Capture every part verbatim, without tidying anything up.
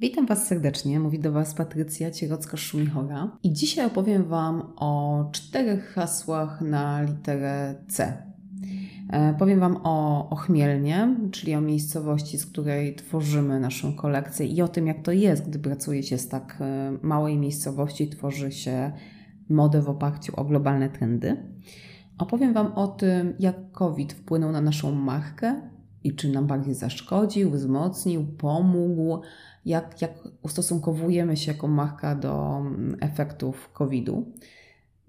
Witam Was serdecznie, mówi do Was Patrycja Cierocka-Szumichora i dzisiaj opowiem Wam o czterech hasłach na literę C. Powiem Wam o, o Chmielnie, czyli o miejscowości, z której tworzymy naszą kolekcję i o tym, jak to jest, gdy pracujecie z tak małej miejscowości, tworzy się modę w oparciu o globalne trendy. Opowiem Wam o tym, jak COVID wpłynął na naszą markę i czy nam bardziej zaszkodził, wzmocnił, pomógł, jak, jak ustosunkowujemy się jako marka do efektów kowida.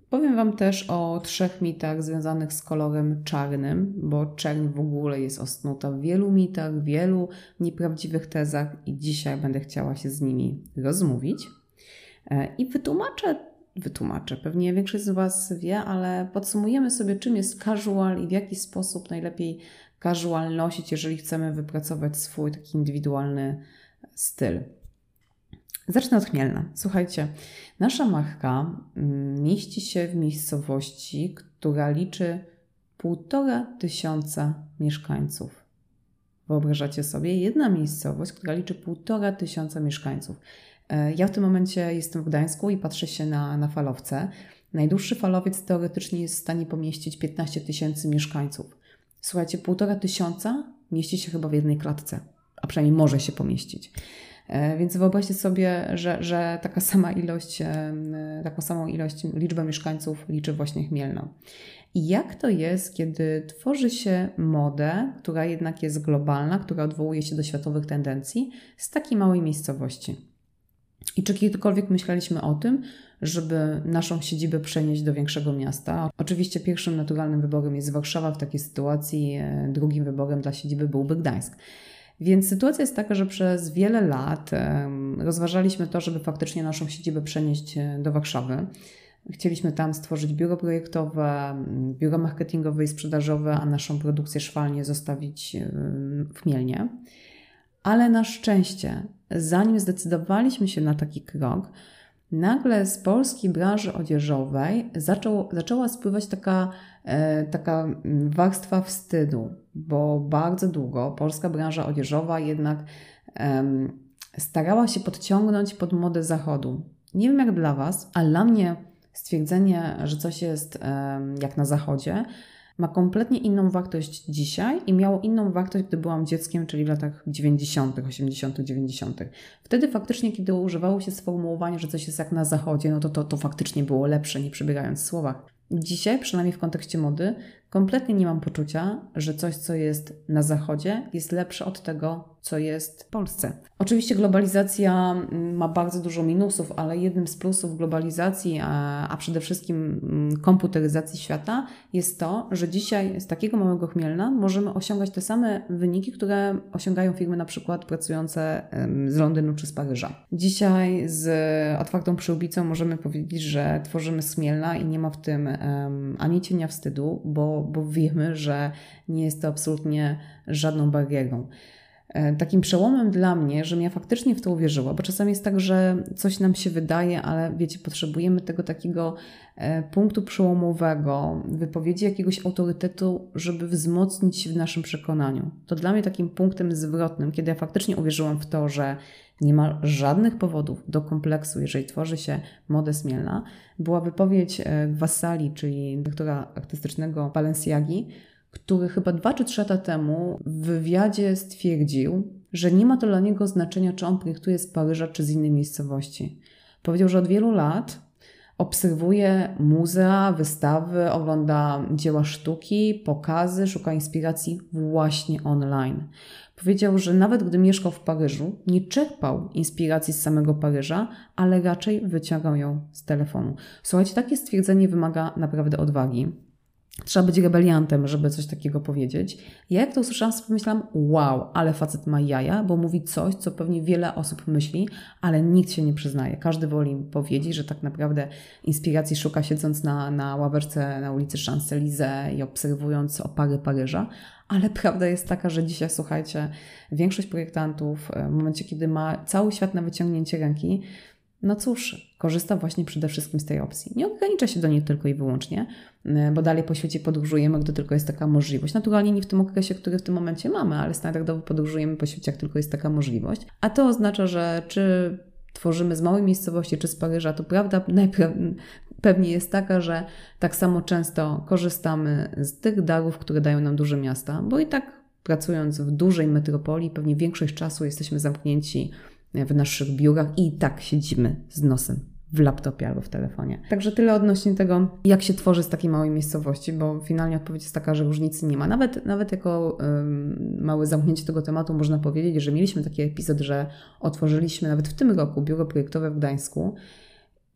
Powiem Wam też o trzech mitach związanych z kolorem czarnym, bo czerń w ogóle jest osnuta w wielu mitach, wielu nieprawdziwych tezach i dzisiaj będę chciała się z nimi rozmówić. I wytłumaczę, wytłumaczę, pewnie większość z Was wie, ale podsumujemy sobie, czym jest casual i w jaki sposób najlepiej casual nosić, jeżeli chcemy wypracować swój taki indywidualny styl. Zacznę od Chmielna. Słuchajcie, nasza marka mieści się w miejscowości, która liczy półtora tysiąca mieszkańców. Wyobrażacie sobie? Jedna miejscowość, która liczy półtora tysiąca mieszkańców. Ja w tym momencie jestem w Gdańsku i patrzę się na, na falowce. Najdłuższy falowiec teoretycznie jest w stanie pomieścić piętnaście tysięcy mieszkańców. Słuchajcie, półtora tysiąca mieści się chyba w jednej klatce, a przynajmniej może się pomieścić. Więc wyobraźcie sobie, że, że taka sama ilość, taką samą ilość, liczbę mieszkańców liczy właśnie Chmielno. I jak to jest, kiedy tworzy się modę, która jednak jest globalna, która odwołuje się do światowych tendencji, z takiej małej miejscowości? I czy kiedykolwiek myśleliśmy o tym, żeby naszą siedzibę przenieść do większego miasta? Oczywiście pierwszym naturalnym wyborem jest Warszawa w takiej sytuacji, drugim wyborem dla siedziby byłby Gdańsk. Więc sytuacja jest taka, że przez wiele lat rozważaliśmy to, żeby faktycznie naszą siedzibę przenieść do Warszawy. Chcieliśmy tam stworzyć biuro projektowe, biuro marketingowe i sprzedażowe, a naszą produkcję szwalnie zostawić w Chmielnie. Ale na szczęście, zanim zdecydowaliśmy się na taki krok, nagle z polskiej branży odzieżowej zaczął, zaczęła spływać taka, e, taka warstwa wstydu, bo bardzo długo polska branża odzieżowa jednak e, starała się podciągnąć pod modę zachodu. Nie wiem jak dla Was, ale dla mnie stwierdzenie, że coś jest e, jak na zachodzie, ma kompletnie inną wartość dzisiaj i miało inną wartość, gdy byłam dzieckiem, czyli w latach dziewięćdziesiątych, osiemdziesiątych, dziewięćdziesiątych. Wtedy faktycznie, kiedy używało się sformułowania, że coś jest jak na zachodzie, no to to, to faktycznie było lepsze, nie przebierając słowa. Dzisiaj, przynajmniej w kontekście mody, kompletnie nie mam poczucia, że coś, co jest na zachodzie, jest lepsze od tego, co jest w Polsce. Oczywiście globalizacja ma bardzo dużo minusów, ale jednym z plusów globalizacji, a przede wszystkim komputeryzacji świata jest to, że dzisiaj z takiego małego Chmielna możemy osiągać te same wyniki, które osiągają firmy na przykład pracujące z Londynu czy z Paryża. Dzisiaj z otwartą przyłbicą możemy powiedzieć, że tworzymy z Chmielna i nie ma w tym ani cienia wstydu, bo, bo wiemy, że nie jest to absolutnie żadną barierą. Takim przełomem dla mnie, że ja faktycznie w to uwierzyła, bo czasami jest tak, że coś nam się wydaje, ale wiecie, potrzebujemy tego takiego punktu przełomowego, wypowiedzi jakiegoś autorytetu, żeby wzmocnić się w naszym przekonaniu. To dla mnie takim punktem zwrotnym, kiedy ja faktycznie uwierzyłam w to, że nie ma żadnych powodów do kompleksu, jeżeli tworzy się modę z Chmielna, była wypowiedź Gvasalii, czyli dyrektora artystycznego Balenciagi, który chyba dwa czy trzy lata temu w wywiadzie stwierdził, że nie ma to dla niego znaczenia, czy on projektuje z Paryża, czy z innej miejscowości. Powiedział, że od wielu lat obserwuje muzea, wystawy, ogląda dzieła sztuki, pokazy, szuka inspiracji właśnie online. Powiedział, że nawet gdy mieszkał w Paryżu, nie czerpał inspiracji z samego Paryża, ale raczej wyciągał ją z telefonu. Słuchajcie, takie stwierdzenie wymaga naprawdę odwagi. Trzeba być rebeliantem, żeby coś takiego powiedzieć. Ja jak to usłyszałam, sobie pomyślałam, wow, ale facet ma jaja, bo mówi coś, co pewnie wiele osób myśli, ale nikt się nie przyznaje. Każdy woli powiedzieć, że tak naprawdę inspiracji szuka siedząc na, na ławeczce na ulicy Champs-Élysées i obserwując opary Paryża, ale prawda jest taka, że dzisiaj, słuchajcie, większość projektantów w momencie, kiedy ma cały świat na wyciągnięcie ręki, No cóż, korzysta właśnie przede wszystkim z tej opcji. Nie ogranicza się do niej tylko i wyłącznie, bo dalej po świecie podróżujemy, gdy tylko jest taka możliwość. Naturalnie nie w tym okresie, który w tym momencie mamy, ale standardowo podróżujemy po świecie, jak tylko jest taka możliwość. A to oznacza, że czy tworzymy z małej miejscowości, czy z Paryża, to prawda pewnie jest taka, że tak samo często korzystamy z tych darów, które dają nam duże miasta, bo i tak pracując w dużej metropolii, pewnie większość czasu jesteśmy zamknięci w naszych biurach i tak siedzimy z nosem w laptopie albo w telefonie. Także tyle odnośnie tego, jak się tworzy z takiej małej miejscowości, bo finalnie odpowiedź jest taka, że różnicy nie ma. Nawet, nawet jako ym, małe zamknięcie tego tematu można powiedzieć, że mieliśmy taki epizod, że otworzyliśmy nawet w tym roku biuro projektowe w Gdańsku.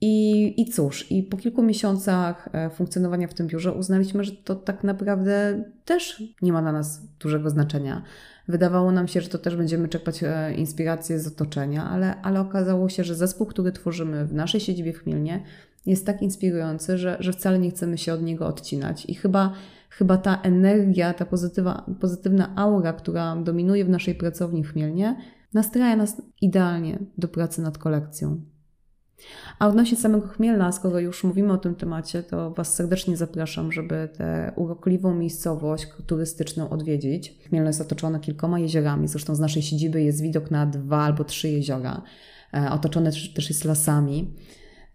I, I cóż, i po kilku miesiącach funkcjonowania w tym biurze uznaliśmy, że to tak naprawdę też nie ma dla nas dużego znaczenia. Wydawało nam się, że to też będziemy czerpać inspiracje z otoczenia, ale, ale okazało się, że zespół, który tworzymy w naszej siedzibie w Chmielnie, jest tak inspirujący, że, że wcale nie chcemy się od niego odcinać. I chyba, chyba ta energia, ta pozytywa, pozytywna aura, która dominuje w naszej pracowni w Chmielnie, nastraja nas idealnie do pracy nad kolekcją. A odnośnie samego Chmielna, skoro już mówimy o tym temacie, to Was serdecznie zapraszam, żeby tę urokliwą miejscowość turystyczną odwiedzić. Chmielno jest otoczone kilkoma jeziorami, zresztą z naszej siedziby jest widok na dwa albo trzy jeziora. Otoczone też jest lasami,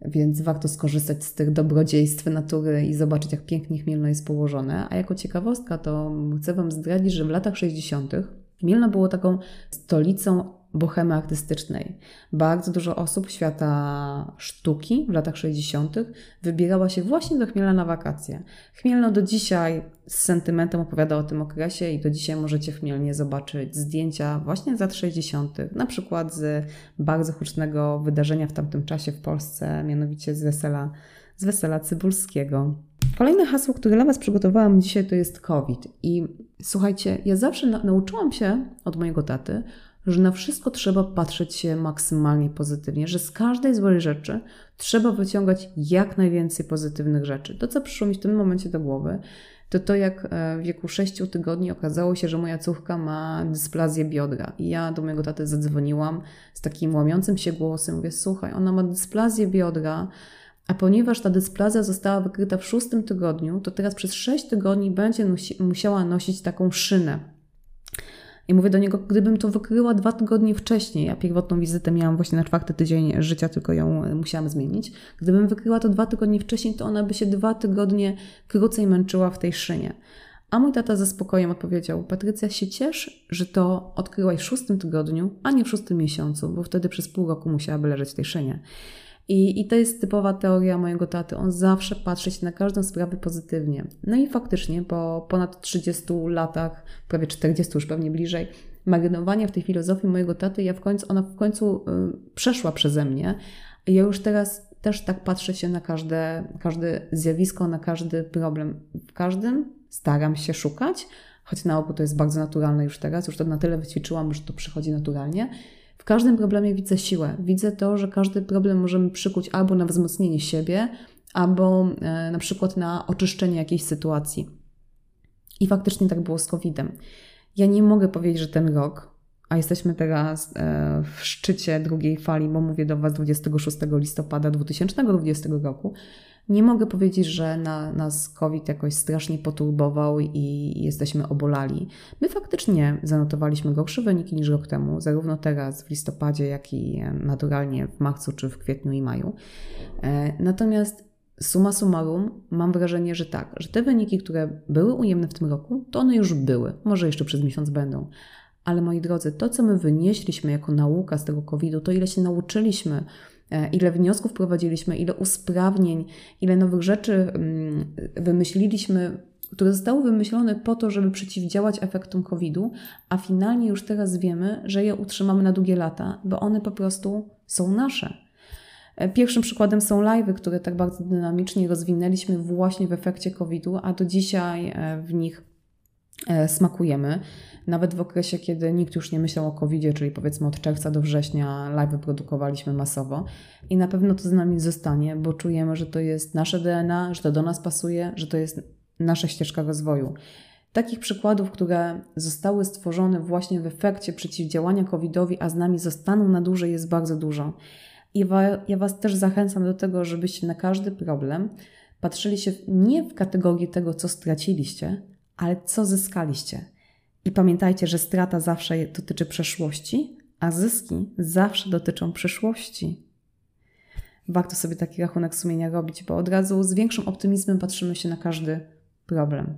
więc warto skorzystać z tych dobrodziejstw natury i zobaczyć, jak pięknie Chmielno jest położone. A jako ciekawostka to chcę Wam zdradzić, że w latach sześćdziesiątych Chmielno było taką stolicą bohemy artystycznej. Bardzo dużo osób świata sztuki w latach sześćdziesiątych wybierała się właśnie do Chmielna na wakacje. Chmielno do dzisiaj z sentymentem opowiada o tym okresie i do dzisiaj możecie w Chmielnie zobaczyć zdjęcia właśnie z lat sześćdziesiątych, na przykład z bardzo hucznego wydarzenia w tamtym czasie w Polsce, mianowicie z wesela, z wesela Cybulskiego. Kolejne hasło, które dla Was przygotowałam dzisiaj, to jest COVID. I słuchajcie, ja zawsze na- nauczyłam się od mojego taty, że na wszystko trzeba patrzeć się maksymalnie pozytywnie, że z każdej złej rzeczy trzeba wyciągać jak najwięcej pozytywnych rzeczy. To, co przyszło mi w tym momencie do głowy, to to, jak w wieku sześciu tygodni okazało się, że moja córka ma dysplazję biodra. I ja do mojego taty zadzwoniłam z takim łamiącym się głosem. Mówię, słuchaj, ona ma dysplazję biodra, a ponieważ ta dysplazja została wykryta w szóstym tygodniu, to teraz przez sześć tygodni będzie nosi- musiała nosić taką szynę. I mówię do niego, gdybym to wykryła dwa tygodnie wcześniej, ja pierwotną wizytę miałam właśnie na czwarty tydzień życia, tylko ją musiałam zmienić. Gdybym wykryła to dwa tygodnie wcześniej, to ona by się dwa tygodnie krócej męczyła w tej szynie. A mój tata ze spokojem odpowiedział, Patrycja, się ciesz, że to odkryłaś w szóstym tygodniu, a nie w szóstym miesiącu, bo wtedy przez pół roku musiałaby leżeć w tej szynie. I, I to jest typowa teoria mojego taty. On zawsze patrzy się na każdą sprawę pozytywnie. No i faktycznie po ponad trzydziestu latach, prawie czterdziestu już pewnie bliżej, marynowania w tej filozofii mojego taty, ja w końcu, ona w końcu y, przeszła przeze mnie. Ja już teraz też tak patrzę się na każde, każde zjawisko, na każdy problem. W każdym staram się szukać, choć na obu to jest bardzo naturalne już teraz, już to na tyle wyćwiczyłam, że to przychodzi naturalnie. W każdym problemie widzę siłę. Widzę to, że każdy problem możemy przykuć albo na wzmocnienie siebie, albo na przykład na oczyszczenie jakiejś sytuacji. I faktycznie tak było z kowidem. Ja nie mogę powiedzieć, że ten rok, a jesteśmy teraz w szczycie drugiej fali, bo mówię do Was dwudziestego szóstego listopada dwa tysiące dwudziestego roku, nie mogę powiedzieć, że na, nas COVID jakoś strasznie poturbował i jesteśmy obolali. My faktycznie zanotowaliśmy gorsze wyniki niż rok temu, zarówno teraz w listopadzie, jak i naturalnie w marcu, czy w kwietniu i maju. Natomiast summa summarum mam wrażenie, że tak, że te wyniki, które były ujemne w tym roku, to one już były, może jeszcze przez miesiąc będą. Ale moi drodzy, to co my wynieśliśmy jako nauka z tego kowida, to ile się nauczyliśmy, ile wniosków prowadziliśmy, ile usprawnień, ile nowych rzeczy wymyśliliśmy, które zostały wymyślone po to, żeby przeciwdziałać efektom kowida, a finalnie już teraz wiemy, że je utrzymamy na długie lata, bo one po prostu są nasze. Pierwszym przykładem są live'y, które tak bardzo dynamicznie rozwinęliśmy właśnie w efekcie kowida, a do dzisiaj w nich smakujemy. Nawet w okresie, kiedy nikt już nie myślał o kowidzie, czyli powiedzmy od czerwca do września live'y produkowaliśmy masowo i na pewno to z nami zostanie, bo czujemy, że to jest nasze D N A, że to do nas pasuje, że to jest nasza ścieżka rozwoju. Takich przykładów, które zostały stworzone właśnie w efekcie przeciwdziałania covidowi, a z nami zostaną na dłużej, jest bardzo dużo. I ja Was też zachęcam do tego, żebyście na każdy problem patrzyli się nie w kategorii tego, co straciliście, ale co zyskaliście. I pamiętajcie, że strata zawsze dotyczy przeszłości, a zyski zawsze dotyczą przyszłości. Warto sobie taki rachunek sumienia robić, bo od razu z większym optymizmem patrzymy się na każdy problem.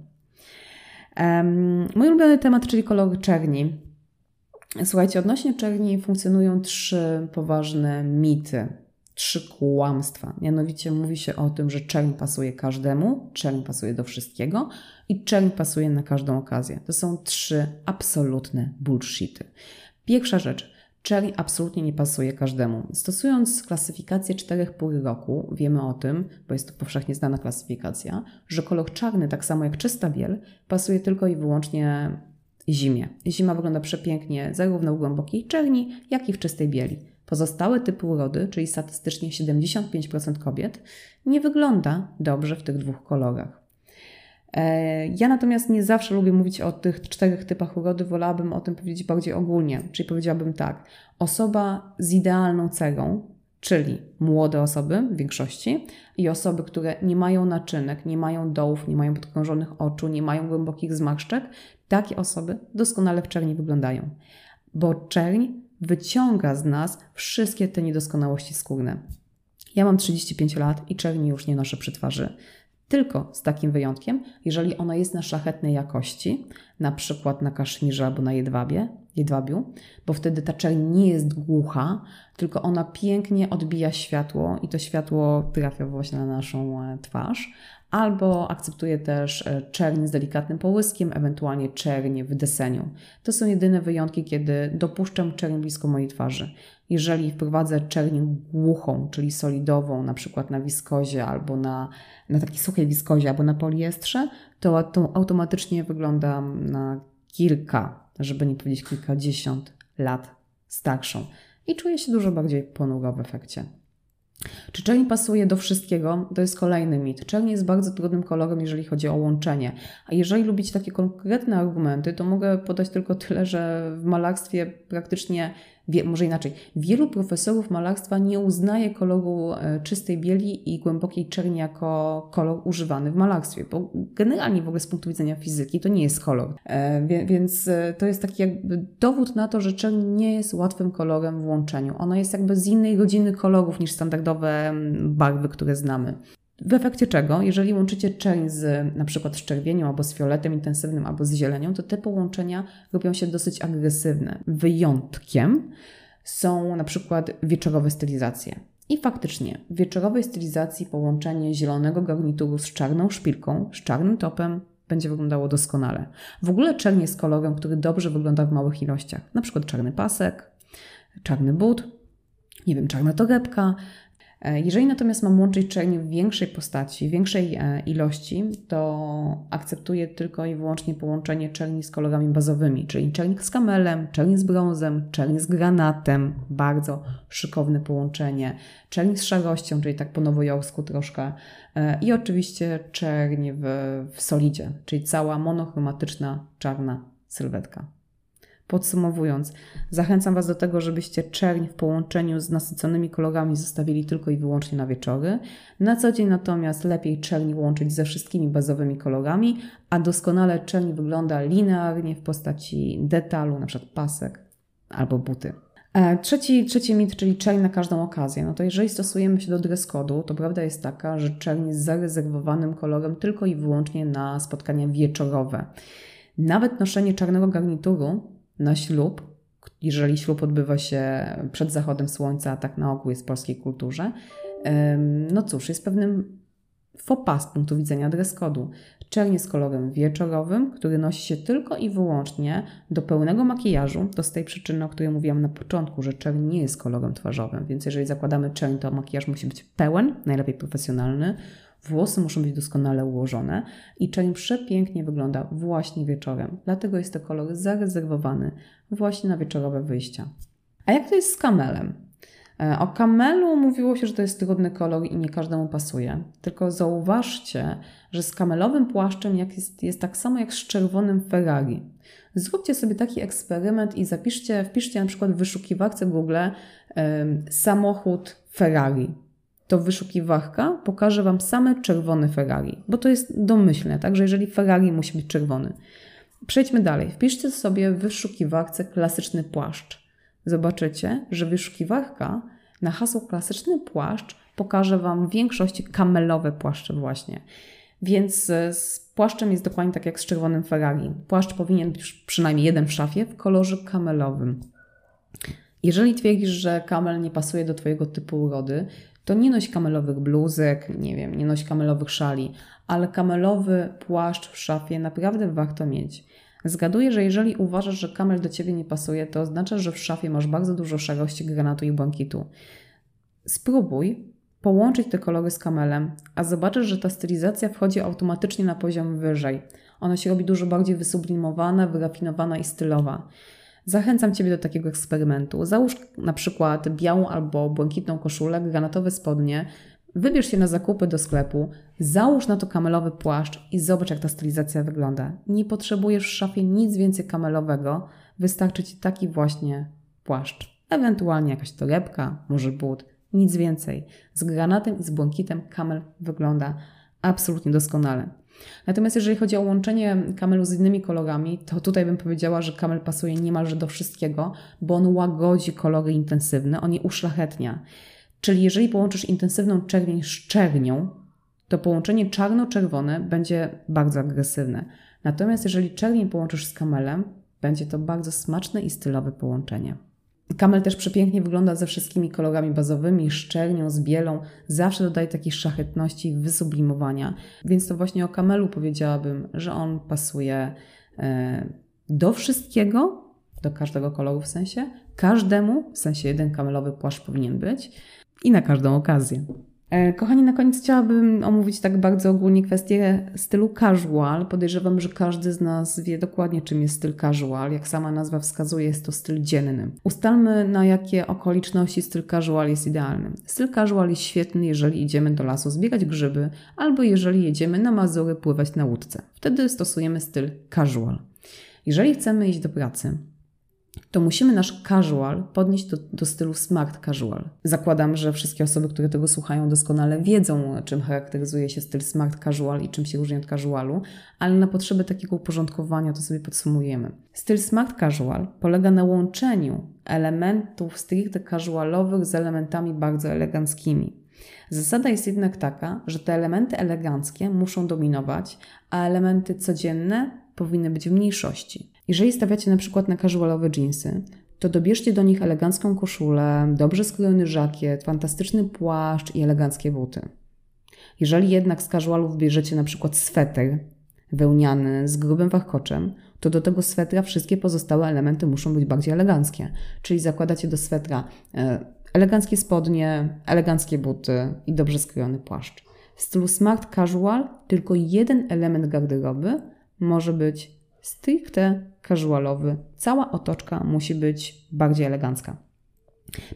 Um, mój ulubiony temat, czyli kolory czerni. Słuchajcie, odnośnie czerni funkcjonują trzy poważne mity, trzy kłamstwa. Mianowicie mówi się o tym, że czerń pasuje każdemu, czerń pasuje do wszystkiego i czerń pasuje na każdą okazję. To są trzy absolutne bullshity. Pierwsza rzecz. Czerń absolutnie nie pasuje każdemu. Stosując klasyfikację czterech pór roku, wiemy o tym, bo jest to powszechnie znana klasyfikacja, że kolor czarny, tak samo jak czysta biel, pasuje tylko i wyłącznie zimie. Zima wygląda przepięknie zarówno w głębokiej czerni, jak i w czystej bieli. Pozostałe typy urody, czyli statystycznie siedemdziesiąt pięć procent kobiet, nie wygląda dobrze w tych dwóch kolorach. Ja natomiast nie zawsze lubię mówić o tych czterech typach urody, wolałabym o tym powiedzieć bardziej ogólnie, czyli powiedziałabym tak, osoba z idealną cerą, czyli młode osoby w większości i osoby, które nie mają naczynek, nie mają dołów, nie mają podkrążonych oczu, nie mają głębokich zmarszczek, takie osoby doskonale w czerni wyglądają, bo czerń wyciąga z nas wszystkie te niedoskonałości skórne. Ja mam trzydzieści pięć lat i czerni już nie noszę przy twarzy. Tylko z takim wyjątkiem, jeżeli ona jest na szlachetnej jakości, na przykład na kaszmirze albo na jedwabie, jedwabiu, bo wtedy ta czerń nie jest głucha, tylko ona pięknie odbija światło i to światło trafia właśnie na naszą twarz, albo akceptuje też czerń z delikatnym połyskiem, ewentualnie czerń w deseniu. To są jedyne wyjątki, kiedy dopuszczam czerń blisko mojej twarzy. Jeżeli wprowadzę czerń głuchą, czyli solidową, na przykład na wiskozie albo na, na takiej suchej wiskozie albo na poliestrze, to, to automatycznie wyglądam na kilka, żeby nie powiedzieć kilkadziesiąt lat starszą i czuję się dużo bardziej ponuro w efekcie. Czy czerń pasuje do wszystkiego? To jest kolejny mit. Czerń jest bardzo trudnym kolorem, jeżeli chodzi o łączenie. A jeżeli lubicie takie konkretne argumenty, to mogę podać tylko tyle, że w malarstwie praktycznie, może inaczej, wielu profesorów malarstwa nie uznaje koloru czystej bieli i głębokiej czerni jako kolor używany w malarstwie, bo generalnie w ogóle z punktu widzenia fizyki to nie jest kolor. Więc to jest taki jakby dowód na to, że czerń nie jest łatwym kolorem w łączeniu. Ona jest jakby z innej rodziny kolorów niż standardowe barwy, które znamy. W efekcie czego, jeżeli łączycie czerń z na przykład z czerwienią, albo z fioletem intensywnym, albo z zielenią, to te połączenia robią się dosyć agresywne. Wyjątkiem są na przykład wieczorowe stylizacje. I faktycznie w wieczorowej stylizacji połączenie zielonego garnituru z czarną szpilką, z czarnym topem będzie wyglądało doskonale. W ogóle czerń jest kolorem, który dobrze wygląda w małych ilościach. Na przykład czarny pasek, czarny but, nie wiem, czarna torebka. Jeżeli natomiast mam łączyć czerń w większej postaci, większej ilości, to akceptuję tylko i wyłącznie połączenie czerni z kolorami bazowymi, czyli czerń z kamelem, czerń z brązem, czerń z granatem, bardzo szykowne połączenie, czerń z szarością, czyli tak po nowojorsku troszkę i oczywiście czerń w, w solidzie, czyli cała monochromatyczna czarna sylwetka. Podsumowując, zachęcam Was do tego, żebyście czerń w połączeniu z nasyconymi kolorami zostawili tylko i wyłącznie na wieczory. Na co dzień natomiast lepiej czerń łączyć ze wszystkimi bazowymi kolorami, a doskonale czerń wygląda linearnie w postaci detalu, na przykład pasek albo buty. Trzeci, trzeci mit, czyli czerń na każdą okazję. No to jeżeli stosujemy się do dress code'u, to prawda jest taka, że czerń jest zarezerwowanym kolorem tylko i wyłącznie na spotkania wieczorowe. Nawet noszenie czarnego garnituru na ślub, jeżeli ślub odbywa się przed zachodem słońca, a tak na ogół jest w polskiej kulturze, no cóż, jest pewnym faux pas z punktu widzenia dress code'u. Czerń jest kolorem wieczorowym, który nosi się tylko i wyłącznie do pełnego makijażu. To z tej przyczyny, o której mówiłam na początku, że czerń nie jest kolorem twarzowym, więc jeżeli zakładamy czerń, to makijaż musi być pełen, najlepiej profesjonalny, włosy muszą być doskonale ułożone i czerń przepięknie wygląda właśnie wieczorem. Dlatego jest to kolor zarezerwowany właśnie na wieczorowe wyjścia. A jak to jest z kamelem? O kamelu mówiło się, że to jest trudny kolor i nie każdemu pasuje. Tylko zauważcie, że z kamelowym płaszczem jest, jest tak samo jak z czerwonym Ferrari. Zróbcie sobie taki eksperyment i zapiszcie, wpiszcie na przykład w wyszukiwarce Google y, samochód Ferrari, to wyszukiwarka pokaże Wam same czerwone Ferrari, bo to jest domyślne, także jeżeli Ferrari musi być czerwony. Przejdźmy dalej. Wpiszcie sobie w wyszukiwarce klasyczny płaszcz. Zobaczycie, że wyszukiwarka na hasło klasyczny płaszcz pokaże Wam w większości kamelowe płaszcze właśnie. Więc z płaszczem jest dokładnie tak jak z czerwonym Ferrari. Płaszcz powinien być przynajmniej jeden w szafie w kolorze kamelowym. Jeżeli twierdzisz, że kamel nie pasuje do Twojego typu urody, to nie noś kamelowych bluzek, nie wiem, nie noś kamelowych szali, ale kamelowy płaszcz w szafie naprawdę warto mieć. Zgaduję, że jeżeli uważasz, że kamel do Ciebie nie pasuje, to oznacza, że w szafie masz bardzo dużo szarości, granatu i błękitu. Spróbuj połączyć te kolory z kamelem, a zobaczysz, że ta stylizacja wchodzi automatycznie na poziom wyżej. Ona się robi dużo bardziej wysublimowana, wyrafinowana i stylowa. Zachęcam Ciebie do takiego eksperymentu. Załóż na przykład białą albo błękitną koszulę, granatowe spodnie, wybierz się na zakupy do sklepu, załóż na to kamelowy płaszcz i zobacz, jak ta stylizacja wygląda. Nie potrzebujesz w szafie nic więcej kamelowego, wystarczy Ci taki właśnie płaszcz. Ewentualnie jakaś torebka, może but, nic więcej. Z granatem i z błękitem kamel wygląda absolutnie doskonale. Natomiast jeżeli chodzi o łączenie kamelu z innymi kolorami, to tutaj bym powiedziała, że kamel pasuje niemalże do wszystkiego, bo on łagodzi kolory intensywne, on je uszlachetnia. Czyli jeżeli połączysz intensywną czerwień z czernią, to połączenie czarno-czerwone będzie bardzo agresywne. Natomiast jeżeli czerwień połączysz z kamelem, będzie to bardzo smaczne i stylowe połączenie. Kamel też przepięknie wygląda ze wszystkimi kolorami bazowymi, z czernią, z bielą. Zawsze dodaje takiej szlachetności i wysublimowania. Więc to właśnie o kamelu powiedziałabym, że on pasuje do wszystkiego, do każdego koloru w sensie, każdemu, w sensie jeden kamelowy płaszcz powinien być i na każdą okazję. Kochani, na koniec chciałabym omówić tak bardzo ogólnie kwestię stylu casual. Podejrzewam, że każdy z nas wie dokładnie, czym jest styl casual. Jak sama nazwa wskazuje, jest to styl dzienny. Ustalmy, na jakie okoliczności styl casual jest idealny. Styl casual jest świetny, jeżeli idziemy do lasu zbierać grzyby albo jeżeli jedziemy na Mazury pływać na łódce. Wtedy stosujemy styl casual. Jeżeli chcemy iść do pracy, to musimy nasz casual podnieść do, do stylu smart casual. Zakładam, że wszystkie osoby, które tego słuchają, doskonale wiedzą, czym charakteryzuje się styl smart casual i czym się różni od casualu, ale na potrzeby takiego uporządkowania to sobie podsumujemy. Styl smart casual polega na łączeniu elementów stricte casualowych z elementami bardzo eleganckimi. Zasada jest jednak taka, że te elementy eleganckie muszą dominować, a elementy codzienne powinny być w mniejszości. Jeżeli stawiacie na przykład na casualowe dżinsy, to dobierzcie do nich elegancką koszulę, dobrze skrojony żakiet, fantastyczny płaszcz i eleganckie buty. Jeżeli jednak z casualów bierzecie na przykład sweter wełniany z grubym warkoczem, to do tego swetra wszystkie pozostałe elementy muszą być bardziej eleganckie. Czyli zakładacie do swetra eleganckie spodnie, eleganckie buty i dobrze skrojony płaszcz. W stylu smart casual tylko jeden element garderoby może być stricte casualowy. Cała otoczka musi być bardziej elegancka.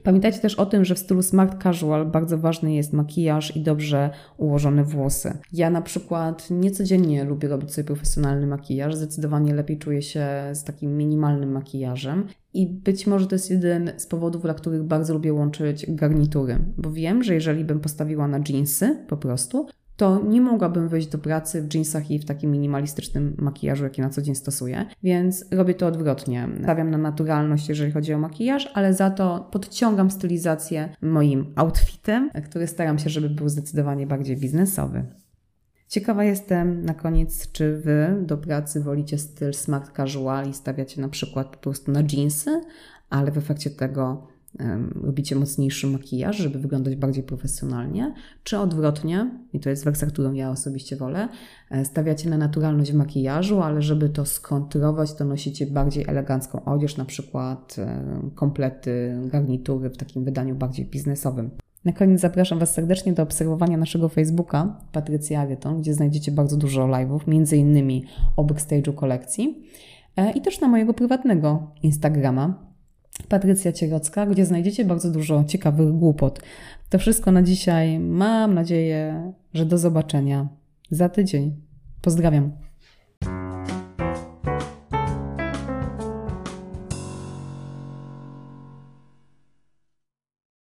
Pamiętajcie też o tym, że w stylu smart casual bardzo ważny jest makijaż i dobrze ułożone włosy. Ja na przykład niecodziennie lubię robić sobie profesjonalny makijaż. Zdecydowanie lepiej czuję się z takim minimalnym makijażem. I być może to jest jeden z powodów, dla których bardzo lubię łączyć garnitury. Bo wiem, że jeżeli bym postawiła na dżinsy po prostu, to nie mogłabym wyjść do pracy w dżinsach i w takim minimalistycznym makijażu, jaki na co dzień stosuję, więc robię to odwrotnie. Stawiam na naturalność, jeżeli chodzi o makijaż, ale za to podciągam stylizację moim outfitem, który staram się, żeby był zdecydowanie bardziej biznesowy. Ciekawa jestem na koniec, czy Wy do pracy wolicie styl smart casual i stawiacie na przykład po prostu na dżinsy, ale w efekcie tego robicie mocniejszy makijaż, żeby wyglądać bardziej profesjonalnie, czy odwrotnie, i to jest wersja, którą ja osobiście wolę, stawiacie na naturalność w makijażu, ale żeby to skontrować, to nosicie bardziej elegancką odzież, na przykład komplety, garnitury w takim wydaniu bardziej biznesowym. Na koniec zapraszam Was serdecznie do obserwowania naszego Facebooka Patrycja Aryton, gdzie znajdziecie bardzo dużo live'ów, między innymi o backstage'u kolekcji i też na mojego prywatnego Instagrama Patrycja Cierocka, gdzie znajdziecie bardzo dużo ciekawych głupot. To wszystko na dzisiaj. Mam nadzieję, że do zobaczenia za tydzień. Pozdrawiam.